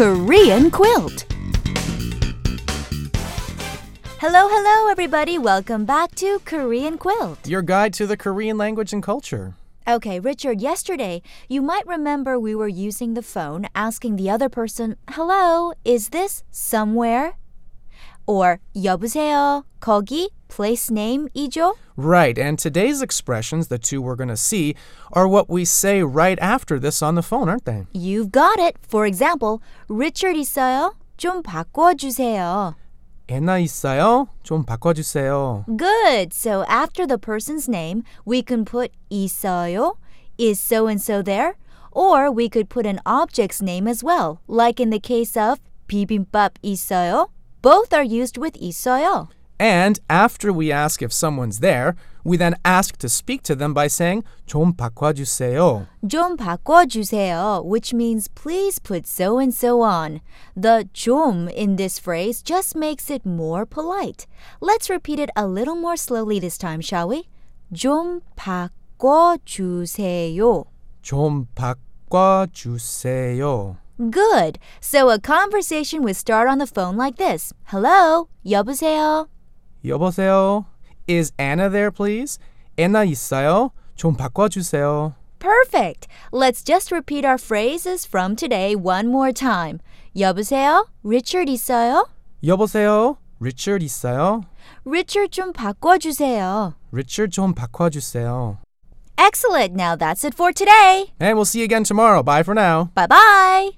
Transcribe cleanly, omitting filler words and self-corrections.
Korean Quilt. Hello, everybody. Welcome back to Korean Quilt, your guide to the Korean language and culture. Okay, Richard, yesterday, you might remember we were using the phone, asking the other person, hello, is this somewhere? Or, 여보세요, 거기 place name이죠? Right, and today's expressions, the two we're going to see, are what we say right after this on the phone, aren't they? You've got it. For example, Richard 있어요? 좀 바꿔주세요. Anna 있어요? 좀 바꿔주세요. Good. So after the person's name, we can put 있어요, is so-and-so there, or we could put an object's name as well, like in the case of bibimbap 있어요? Both are used with 있어요. And after we ask if someone's there, we then ask to speak to them by saying 좀 바꿔주세요. 좀 바꿔주세요, which means please put so-and-so on. The 좀 in this phrase just makes it more polite. Let's repeat it a little more slowly this time, shall we? 좀 바꿔주세요. 좀 바꿔주세요. Good. So a conversation would start on the phone like this. Hello, 여보세요? 여보세요? Is Anna there, please? Anna 있어요? 좀 바꿔주세요. Perfect. Let's just repeat our phrases from today one more time. 여보세요? Richard 있어요? 여보세요? Richard 있어요? Richard 좀 바꿔주세요. Richard 좀 바꿔주세요. Excellent. Now that's it for today. And we'll see you again tomorrow. Bye for now. Bye-bye.